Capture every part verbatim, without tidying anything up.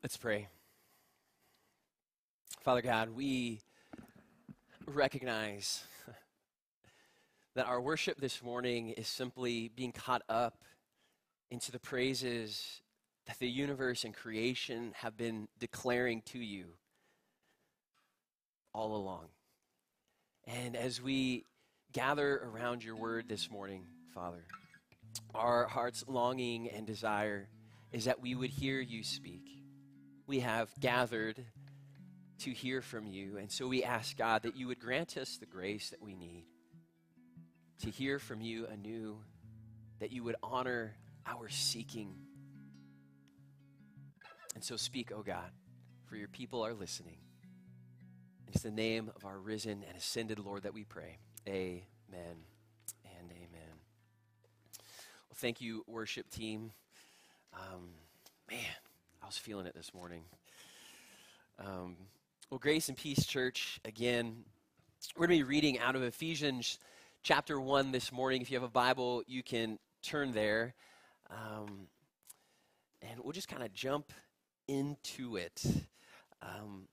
Let's pray. Father God, we recognize that our worship this morning is simply being caught up into the praises that the universe and creation have been declaring to you all along. And as we gather around your word this morning, Father, our heart's longing and desire is that we would hear you speak. We have gathered to hear from you, and so we ask, God, that you would grant us the grace that we need to hear from you anew, that you would honor our seeking. And so speak, O God, for your people are listening. It's the name of our risen and ascended Lord that we pray. Amen and amen. Well, thank you, worship team. Um, man, I was feeling it this morning. Um, well, grace and peace, church, again. We're going to be reading out of Ephesians chapter one this morning. If you have a Bible, you can turn there. Um, and we'll just kind of jump into it. Um,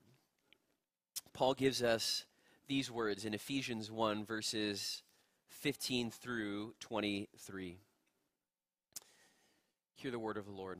Paul gives us these words in Ephesians one, verses fifteen through twenty-three. Hear the word of the Lord.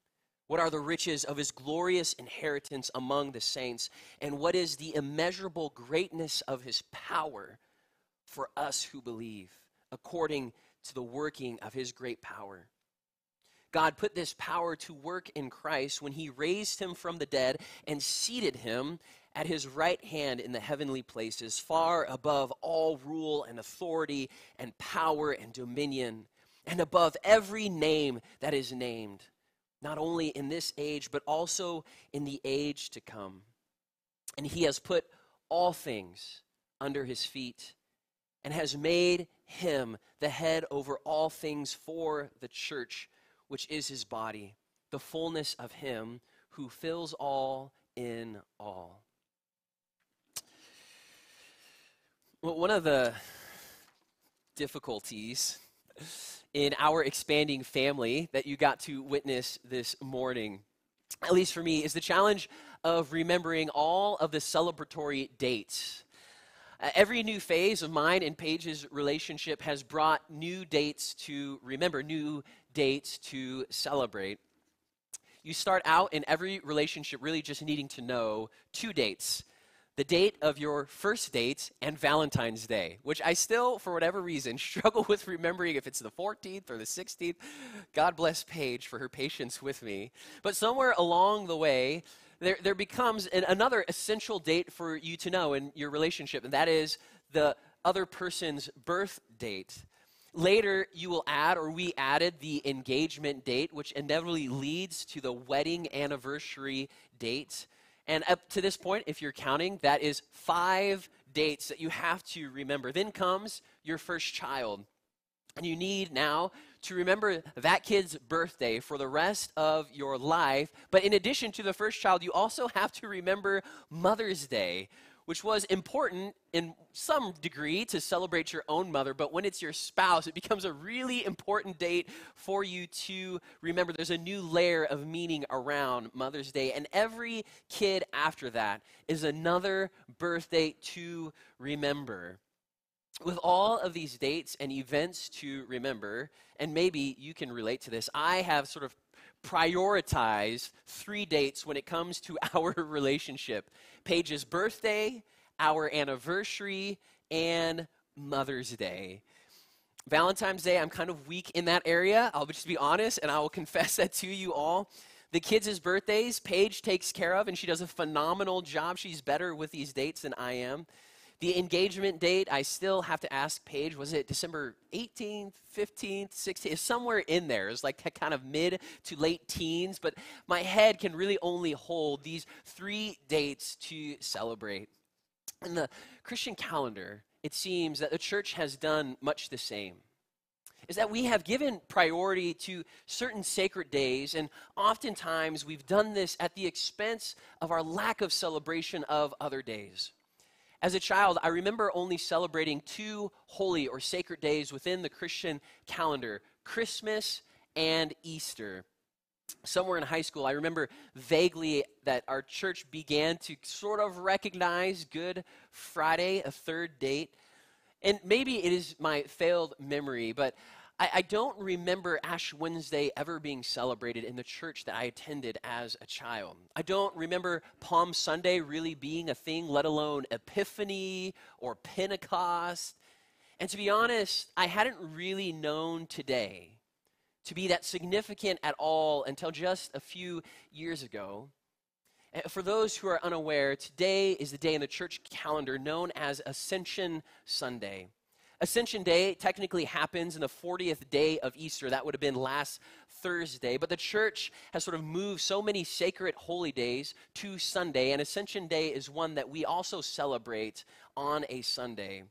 what are the riches of his glorious inheritance among the saints, and what is the immeasurable greatness of his power for us who believe, according to the working of his great power. God put this power to work in Christ when he raised him from the dead and seated him at his right hand in the heavenly places, far above all rule and authority and power and dominion, and above every name that is named, not only in this age, but also in the age to come. And he has put all things under his feet and has made him the head over all things for the church, which is his body, the fullness of him who fills all in all. Well, one of the difficulties in our expanding family that you got to witness this morning, at least for me, is the challenge of remembering all of the celebratory dates. Uh, every new phase of mine and Paige's relationship has brought new dates to remember, new dates to celebrate. You start out in every relationship really just needing to know two dates: the date of your first date and Valentine's Day, which I still, for whatever reason, struggle with remembering if it's the fourteenth or the sixteenth. God bless Paige for her patience with me. But somewhere along the way, there, there becomes an, another essential date for you to know in your relationship, and that is the other person's birth date. Later, you will add, or we added, the engagement date, which inevitably leads to the wedding anniversary date. And up to this point, if you're counting, that is five dates that you have to remember. Then comes your first child. And you need now to remember that kid's birthday for the rest of your life. But in addition to the first child, you also have to remember Mother's Day, which was important in some degree to celebrate your own mother, but when it's your spouse, it becomes a really important date for you to remember. There's a new layer of meaning around Mother's Day, and every kid after that is another birthday to remember. With all of these dates and events to remember, and maybe you can relate to this, I have sort of prioritize three dates when it comes to our relationship: Paige's birthday, our anniversary, and Mother's Day. Valentine's Day, I'm kind of weak in that area. I'll just be honest, and I will confess that to you all. The kids' birthdays, Paige takes care of, and she does a phenomenal job. She's better with these dates than I am. The engagement date, I still have to ask Paige, was it December eighteenth, fifteenth, sixteenth? It's somewhere in there. It's like kind of mid to late teens, but my head can really only hold these three dates to celebrate. In the Christian calendar, it seems that the church has done much the same. Is that we have given priority to certain sacred days, and oftentimes we've done this at the expense of our lack of celebration of other days. As a child, I remember only celebrating two holy or sacred days within the Christian calendar, Christmas and Easter. Somewhere in high school, I remember vaguely that our church began to sort of recognize Good Friday, a third date. And maybe it is my failed memory, but I, I don't remember Ash Wednesday ever being celebrated in the church that I attended as a child. I don't remember Palm Sunday really being a thing, let alone Epiphany or Pentecost. And to be honest, I hadn't really known today to be that significant at all until just a few years ago. For those who are unaware, today is the day in the church calendar known as Ascension Sunday. Ascension Day technically happens in the fortieth day of Easter. That would have been last Thursday. But the church has sort of moved so many sacred holy days to Sunday, and Ascension Day is one that we also celebrate on a Sunday.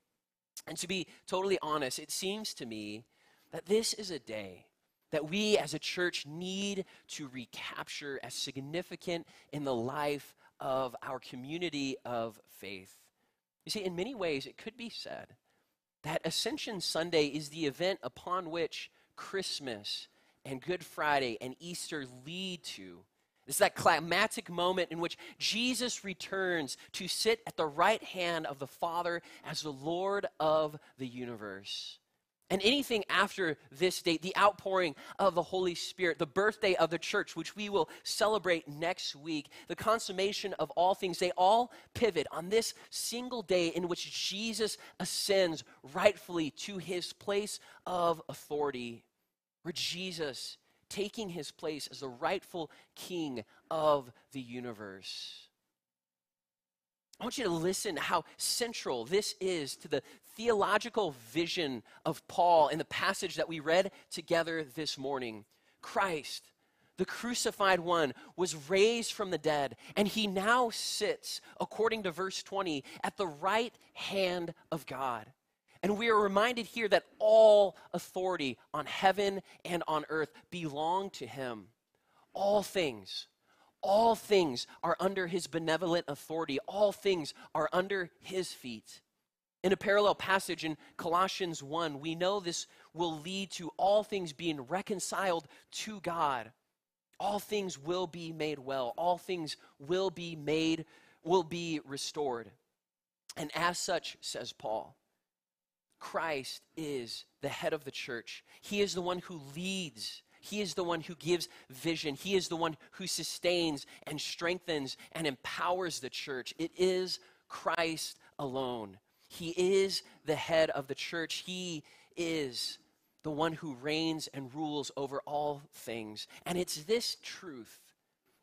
And to be totally honest, it seems to me that this is a day that we as a church need to recapture as significant in the life of our community of faith. You see, in many ways, it could be said that Ascension Sunday is the event upon which Christmas and Good Friday and Easter lead to. It's that climactic moment in which Jesus returns to sit at the right hand of the Father as the Lord of the universe. And anything after this date, the outpouring of the Holy Spirit, the birthday of the church, which we will celebrate next week, the consummation of all things, they all pivot on this single day in which Jesus ascends rightfully to his place of authority, where Jesus taking his place as the rightful king of the universe. I want you to listen to how central this is to the theological vision of Paul in the passage that we read together this morning. Christ, the crucified one, was raised from the dead, and he now sits, according to verse twenty, at the right hand of God. And we are reminded here that all authority on heaven and on earth belong to him. All things. All things are under his benevolent authority. All things are under his feet. In a parallel passage in Colossians one, we know this will lead to all things being reconciled to God. All things will be made well. All things will be made, will be restored. And as such, says Paul, Christ is the head of the church. He is the one who leads. He is the one who gives vision. He is the one who sustains and strengthens and empowers the church. It is Christ alone. He is the head of the church. He is the one who reigns and rules over all things. And it's this truth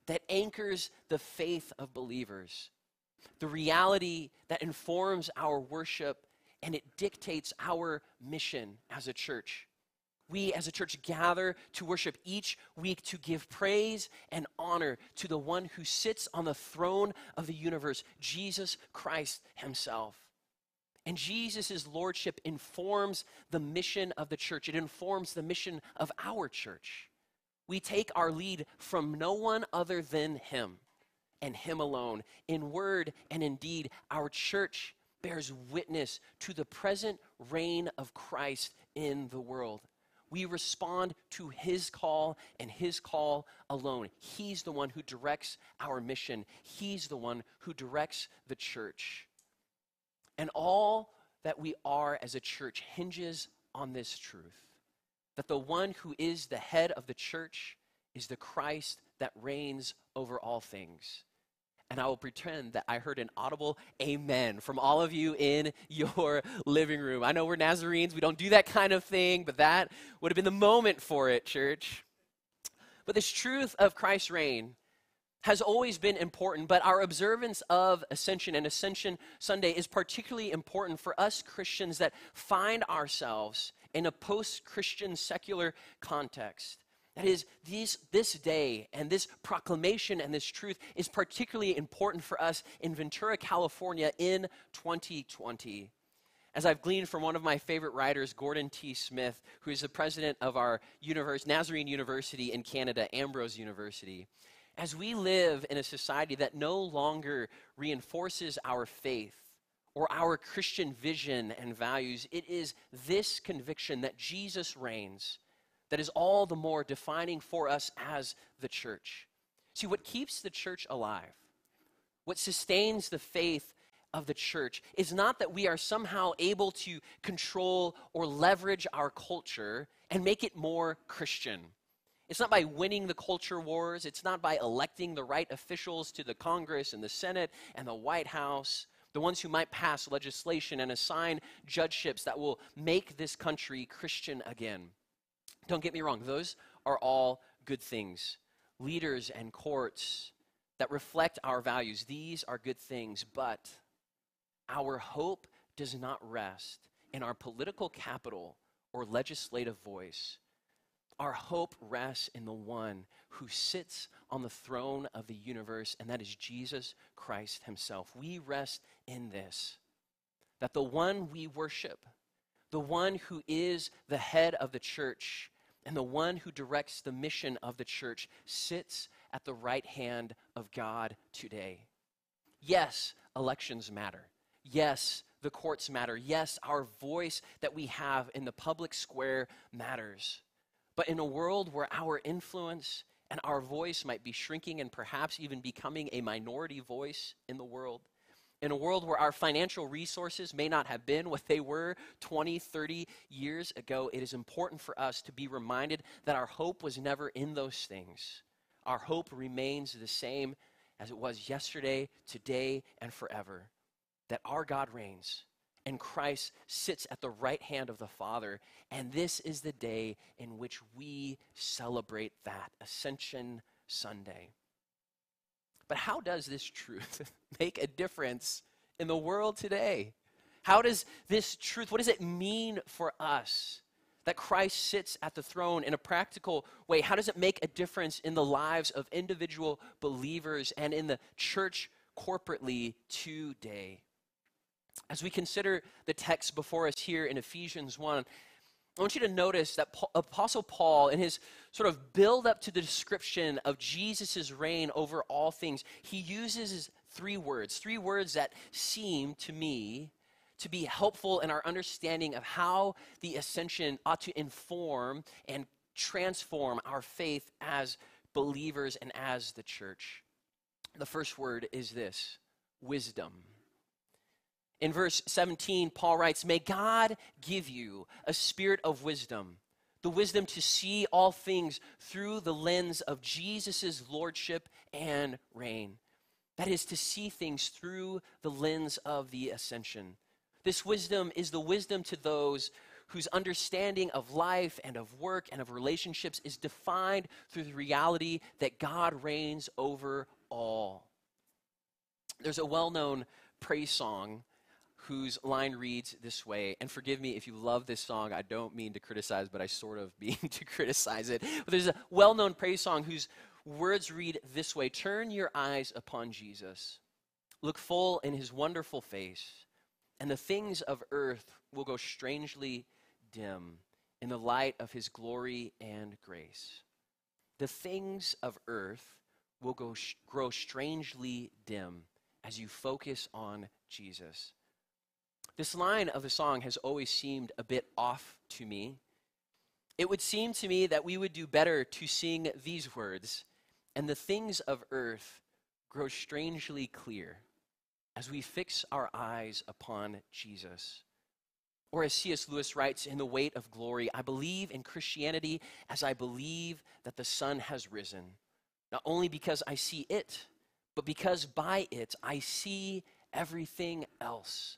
that anchors the faith of believers, the reality that informs our worship, and it dictates our mission as a church. We as a church gather to worship each week to give praise and honor to the one who sits on the throne of the universe, Jesus Christ himself. And Jesus' lordship informs the mission of the church. It informs the mission of our church. We take our lead from no one other than him and him alone. In word and in deed, our church bears witness to the present reign of Christ in the world. We respond to his call and his call alone. He's the one who directs our mission. He's the one who directs the church. And all that we are as a church hinges on this truth, that the one who is the head of the church is the Christ that reigns over all things. And I will pretend that I heard an audible amen from all of you in your living room. I know we're Nazarenes. We don't do that kind of thing, but that would have been the moment for it, church. But this truth of Christ's reign has always been important, but our observance of Ascension and Ascension Sunday is particularly important for us Christians that find ourselves in a post-Christian secular context. That is, these, this day and this proclamation and this truth is particularly important for us in Ventura, California in twenty twenty. As I've gleaned from one of my favorite writers, Gordon T. Smith, who is the president of our universe, Nazarene University in Canada, Ambrose University, as we live in a society that no longer reinforces our faith or our Christian vision and values, it is this conviction that Jesus reigns that is all the more defining for us as the church. See, what keeps the church alive, what sustains the faith of the church, is not that we are somehow able to control or leverage our culture and make it more Christian. It's not by winning the culture wars. It's not by electing the right officials to the Congress and the Senate and the White House, the ones who might pass legislation and assign judgeships that will make this country Christian again. Don't get me wrong, those are all good things. Leaders and courts that reflect our values, these are good things, but our hope does not rest in our political capital or legislative voice. Our hope rests in the one who sits on the throne of the universe, and that is Jesus Christ himself. We rest in this, that the one we worship, the one who is the head of the church, and the one who directs the mission of the church sits at the right hand of God today. Yes, elections matter. Yes, the courts matter. Yes, our voice that we have in the public square matters. But in a world where our influence and our voice might be shrinking and perhaps even becoming a minority voice in the world, in a world where our financial resources may not have been what they were twenty, thirty years ago, it is important for us to be reminded that our hope was never in those things. Our hope remains the same as it was yesterday, today, and forever, that our God reigns and Christ sits at the right hand of the Father, and this is the day in which we celebrate that, Ascension Sunday. But how does this truth make a difference in the world today? How does this truth, what does it mean for us that Christ sits at the throne in a practical way? How does it make a difference in the lives of individual believers and in the church corporately today? As we consider the text before us here in Ephesians one, I want you to notice that Paul, Apostle Paul, in his sort of build up to the description of Jesus' reign over all things, he uses three words, three words that seem to me to be helpful in our understanding of how the ascension ought to inform and transform our faith as believers and as the church. The first word is this: wisdom. In verse seventeen, Paul writes, "May God give you a spirit of wisdom, the wisdom to see all things through the lens of Jesus' lordship and reign." That is, to see things through the lens of the ascension. This wisdom is the wisdom to those whose understanding of life and of work and of relationships is defined through the reality that God reigns over all. There's a well-known praise song whose line reads this way, and forgive me if you love this song, I don't mean to criticize, but I sort of mean to criticize it. But there's a well-known praise song whose words read this way: "Turn your eyes upon Jesus, look full in his wonderful face, and the things of earth will go strangely dim in the light of his glory and grace." The things of earth will go sh- grow strangely dim as you focus on Jesus. This line of the song has always seemed a bit off to me. It would seem to me that we would do better to sing these words, "And the things of earth grow strangely clear as we fix our eyes upon Jesus." Or as C S Lewis writes in The Weight of Glory, "I believe in Christianity as I believe that the sun has risen, not only because I see it, but because by it I see everything else."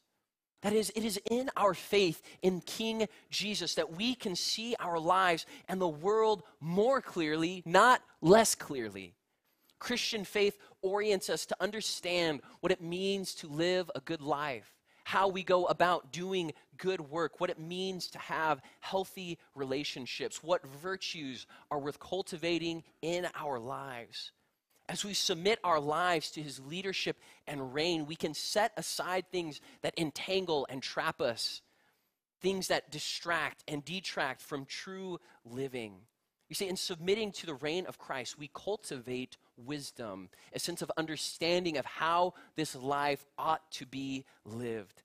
That is, it is in our faith in King Jesus that we can see our lives and the world more clearly, not less clearly. Christian faith orients us to understand what it means to live a good life, how we go about doing good work, what it means to have healthy relationships, what virtues are worth cultivating in our lives. As we submit our lives to his leadership and reign, we can set aside things that entangle and trap us, things that distract and detract from true living. You see, in submitting to the reign of Christ, we cultivate wisdom, a sense of understanding of how this life ought to be lived.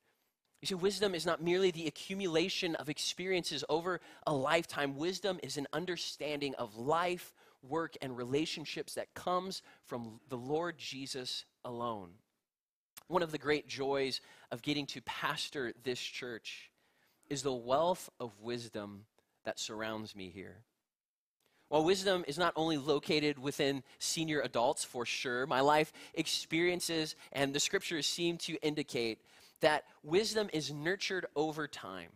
You see, wisdom is not merely the accumulation of experiences over a lifetime. Wisdom is an understanding of life, work, and relationships that comes from the Lord Jesus alone. One of the great joys of getting to pastor this church is the wealth of wisdom that surrounds me here. While wisdom is not only located within senior adults, for sure, my life experiences and the scriptures seem to indicate that wisdom is nurtured over time.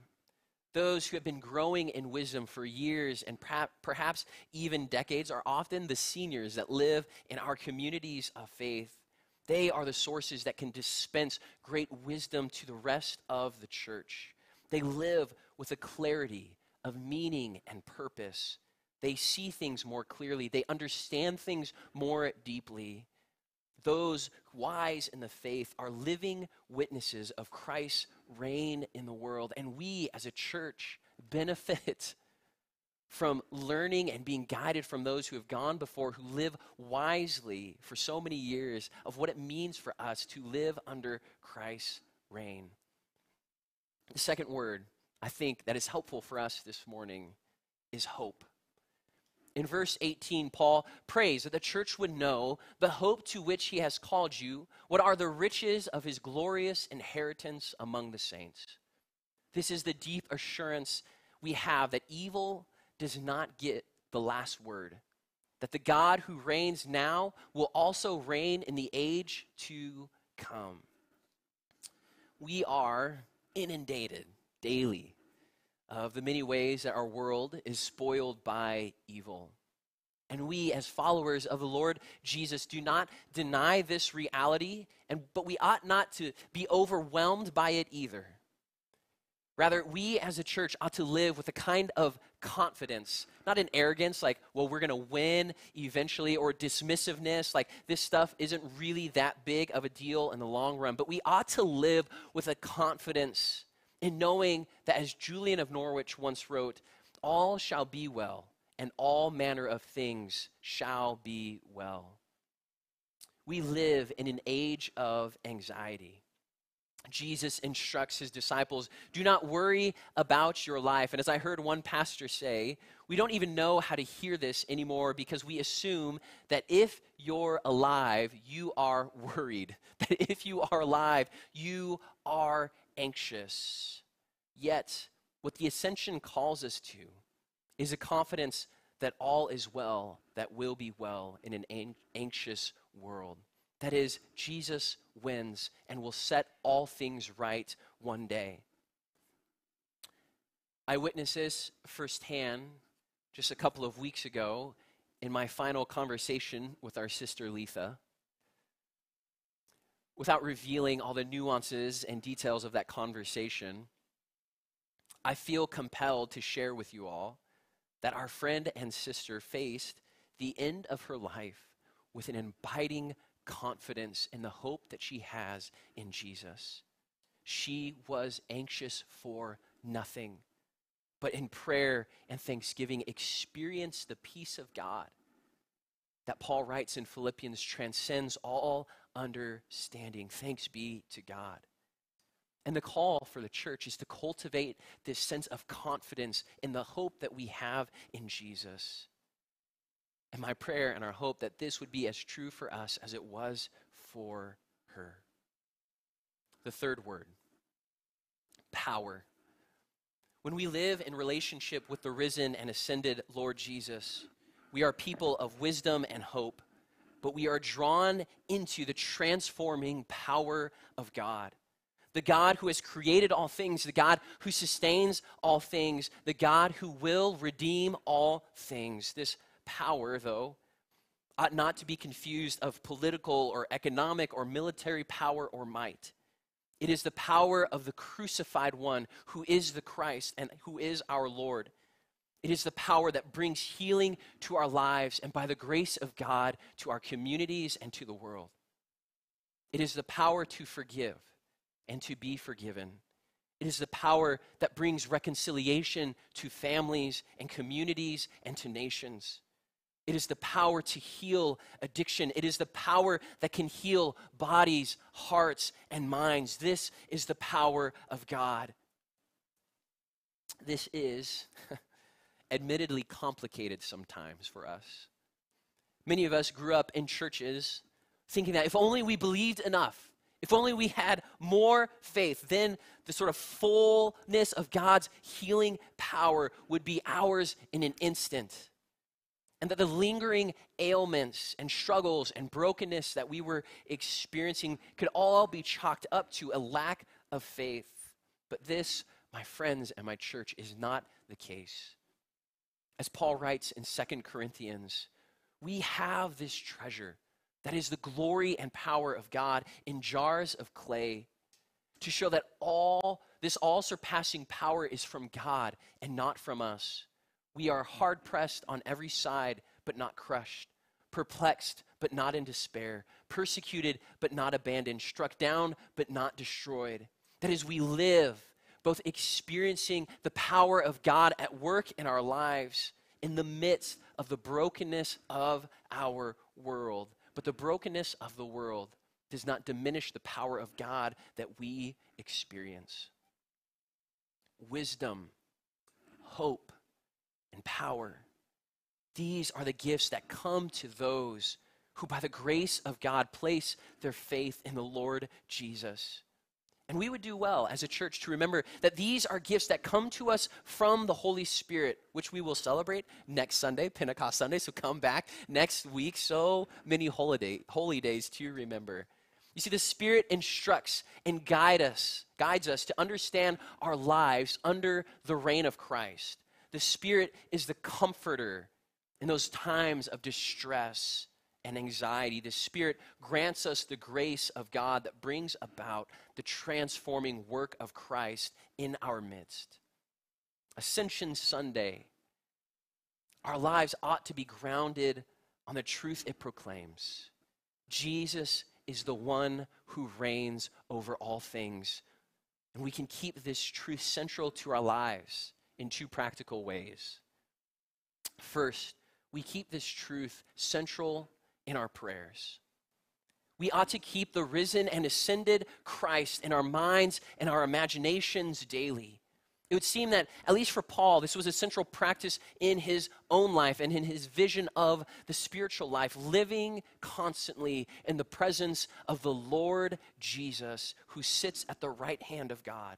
Those who have been growing in wisdom for years and perhaps even decades are often the seniors that live in our communities of faith. They are the sources that can dispense great wisdom to the rest of the church. They live with a clarity of meaning and purpose. They see things more clearly. They understand things more deeply. Those wise in the faith are living witnesses of Christ's reign in the world. And we as a church benefit from learning and being guided from those who have gone before, who live wisely for so many years, of what it means for us to live under Christ's reign. The second word, I think, that is helpful for us this morning is hope. In verse eighteen, Paul prays that the church would know the hope to which he has called you, what are the riches of his glorious inheritance among the saints. This is the deep assurance we have that evil does not get the last word, that the God who reigns now will also reign in the age to come. We are inundated daily of the many ways that our world is spoiled by evil. And we, as followers of the Lord Jesus, do not deny this reality, and but we ought not to be overwhelmed by it either. Rather, we as a church ought to live with a kind of confidence, not an arrogance like, well, we're going to win eventually, or dismissiveness like this stuff isn't really that big of a deal in the long run. But we ought to live with a confidence in knowing that, as Julian of Norwich once wrote, all shall be well, and all manner of things shall be well. We live in an age of anxiety. Jesus instructs his disciples, do not worry about your life. And as I heard one pastor say, we don't even know how to hear this anymore because we assume that if you're alive, you are worried. That if you are alive, you are anxious. Yet, what the Ascension calls us to is a confidence that all is well, that will be well in an anxious world. That is, Jesus wins and will set all things right one day. I witnessed this firsthand just a couple of weeks ago in my final conversation with our sister Letha. Without revealing all the nuances and details of that conversation, I feel compelled to share with you all that our friend and sister faced the end of her life with an abiding confidence in the hope that she has in Jesus. She was anxious for nothing, but in prayer and thanksgiving experienced the peace of God that Paul writes in Philippians transcends all understanding. Thanks be to God. And the call for the church is to cultivate this sense of confidence in the hope that we have in Jesus. And my prayer and our hope that this would be as true for us as it was for her. The third word, power. When we live in relationship with the risen and ascended Lord Jesus, we are people of wisdom and hope, but we are drawn into the transforming power of God. The God who has created all things, the God who sustains all things, the God who will redeem all things. This power, though, ought not to be confused of political or economic or military power or might. It is the power of the crucified one who is the Christ and who is our Lord. It is the power that brings healing to our lives and by the grace of God to our communities and to the world. It is the power to forgive and to be forgiven. It is the power that brings reconciliation to families and communities and to nations. It is the power to heal addiction. It is the power that can heal bodies, hearts, and minds. This is the power of God. This is admittedly complicated sometimes for us. Many of us grew up in churches thinking that if only we believed enough, if only we had more faith, then the sort of fullness of God's healing power would be ours in an instant. And that the lingering ailments and struggles and brokenness that we were experiencing could all be chalked up to a lack of faith. But this, my friends and my church, is not the case. As Paul writes in Second Corinthians, we have this treasure that is the glory and power of God in jars of clay to show that all this all-surpassing power is from God and not from us. We are hard-pressed on every side, but not crushed, perplexed, but not in despair, persecuted, but not abandoned, struck down, but not destroyed. That is, we live, both experiencing the power of God at work in our lives in the midst of the brokenness of our world. But the brokenness of the world does not diminish the power of God that we experience. Wisdom, hope, and power. These are the gifts that come to those who, by the grace of God, place their faith in the Lord Jesus. And we would do well as a church to remember that these are gifts that come to us from the Holy Spirit, which we will celebrate next Sunday, Pentecost Sunday. So come back next week. So many holiday, holy days to remember. You see, the Spirit instructs and guide us, guides us to understand our lives under the reign of Christ. The Spirit is the comforter in those times of distress and anxiety. The Spirit grants us the grace of God that brings about the transforming work of Christ in our midst. Ascension Sunday, our lives ought to be grounded on the truth it proclaims. Jesus is the one who reigns over all things. And we can keep this truth central to our lives in two practical ways. First, we keep this truth central in our prayers. We ought to keep the risen and ascended Christ in our minds and our imaginations daily. It would seem that, at least for Paul, this was a central practice in his own life and in his vision of the spiritual life, living constantly in the presence of the Lord Jesus, who sits at the right hand of God.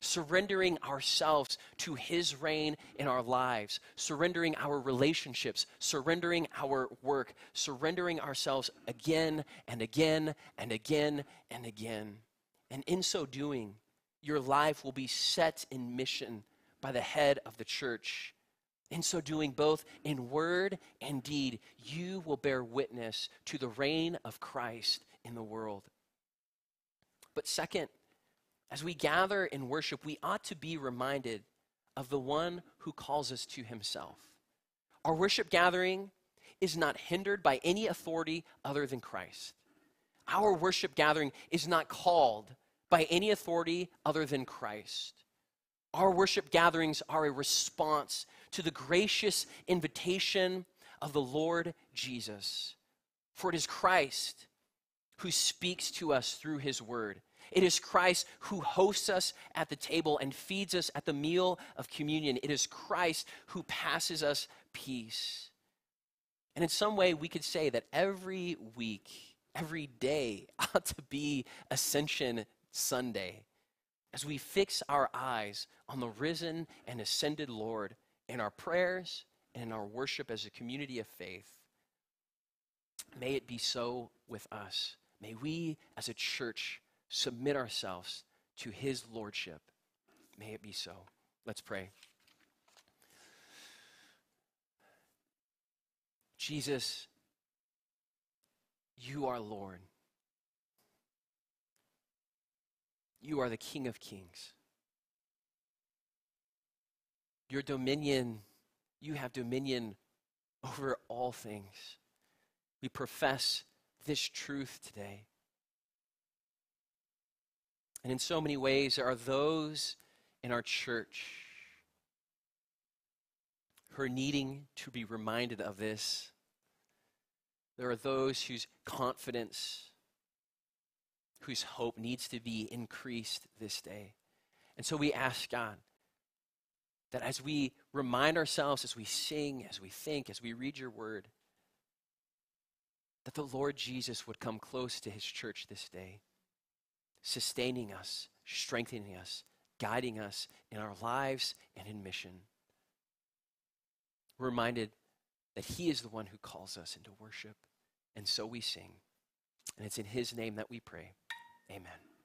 Surrendering ourselves to his reign in our lives, surrendering our relationships, surrendering our work, surrendering ourselves again and again and again and again. And in so doing, your life will be set in mission by the head of the church. In so doing, both in word and deed, you will bear witness to the reign of Christ in the world. But second, as we gather in worship, we ought to be reminded of the one who calls us to himself. Our worship gathering is not hindered by any authority other than Christ. Our worship gathering is not called by any authority other than Christ. Our worship gatherings are a response to the gracious invitation of the Lord Jesus. For it is Christ who speaks to us through his word. It is Christ who hosts us at the table and feeds us at the meal of communion. It is Christ who passes us peace. And in some way, we could say that every week, every day ought to be Ascension Sunday as we fix our eyes on the risen and ascended Lord in our prayers and in our worship as a community of faith. May it be so with us. May we as a church submit ourselves to his lordship. May it be so. Let's pray. Jesus, You are Lord. You are the King of Kings. Your dominion, you have dominion over all things. We profess this truth today. And in so many ways, there are those in our church who are needing to be reminded of this. There are those whose confidence, whose hope needs to be increased this day. And so we ask God that as we remind ourselves, as we sing, as we think, as we read your word, that the Lord Jesus would come close to his church this day, sustaining us, strengthening us, guiding us in our lives and in mission. We're reminded that he is the one who calls us into worship, and so we sing. And it's in his name that we pray. Amen.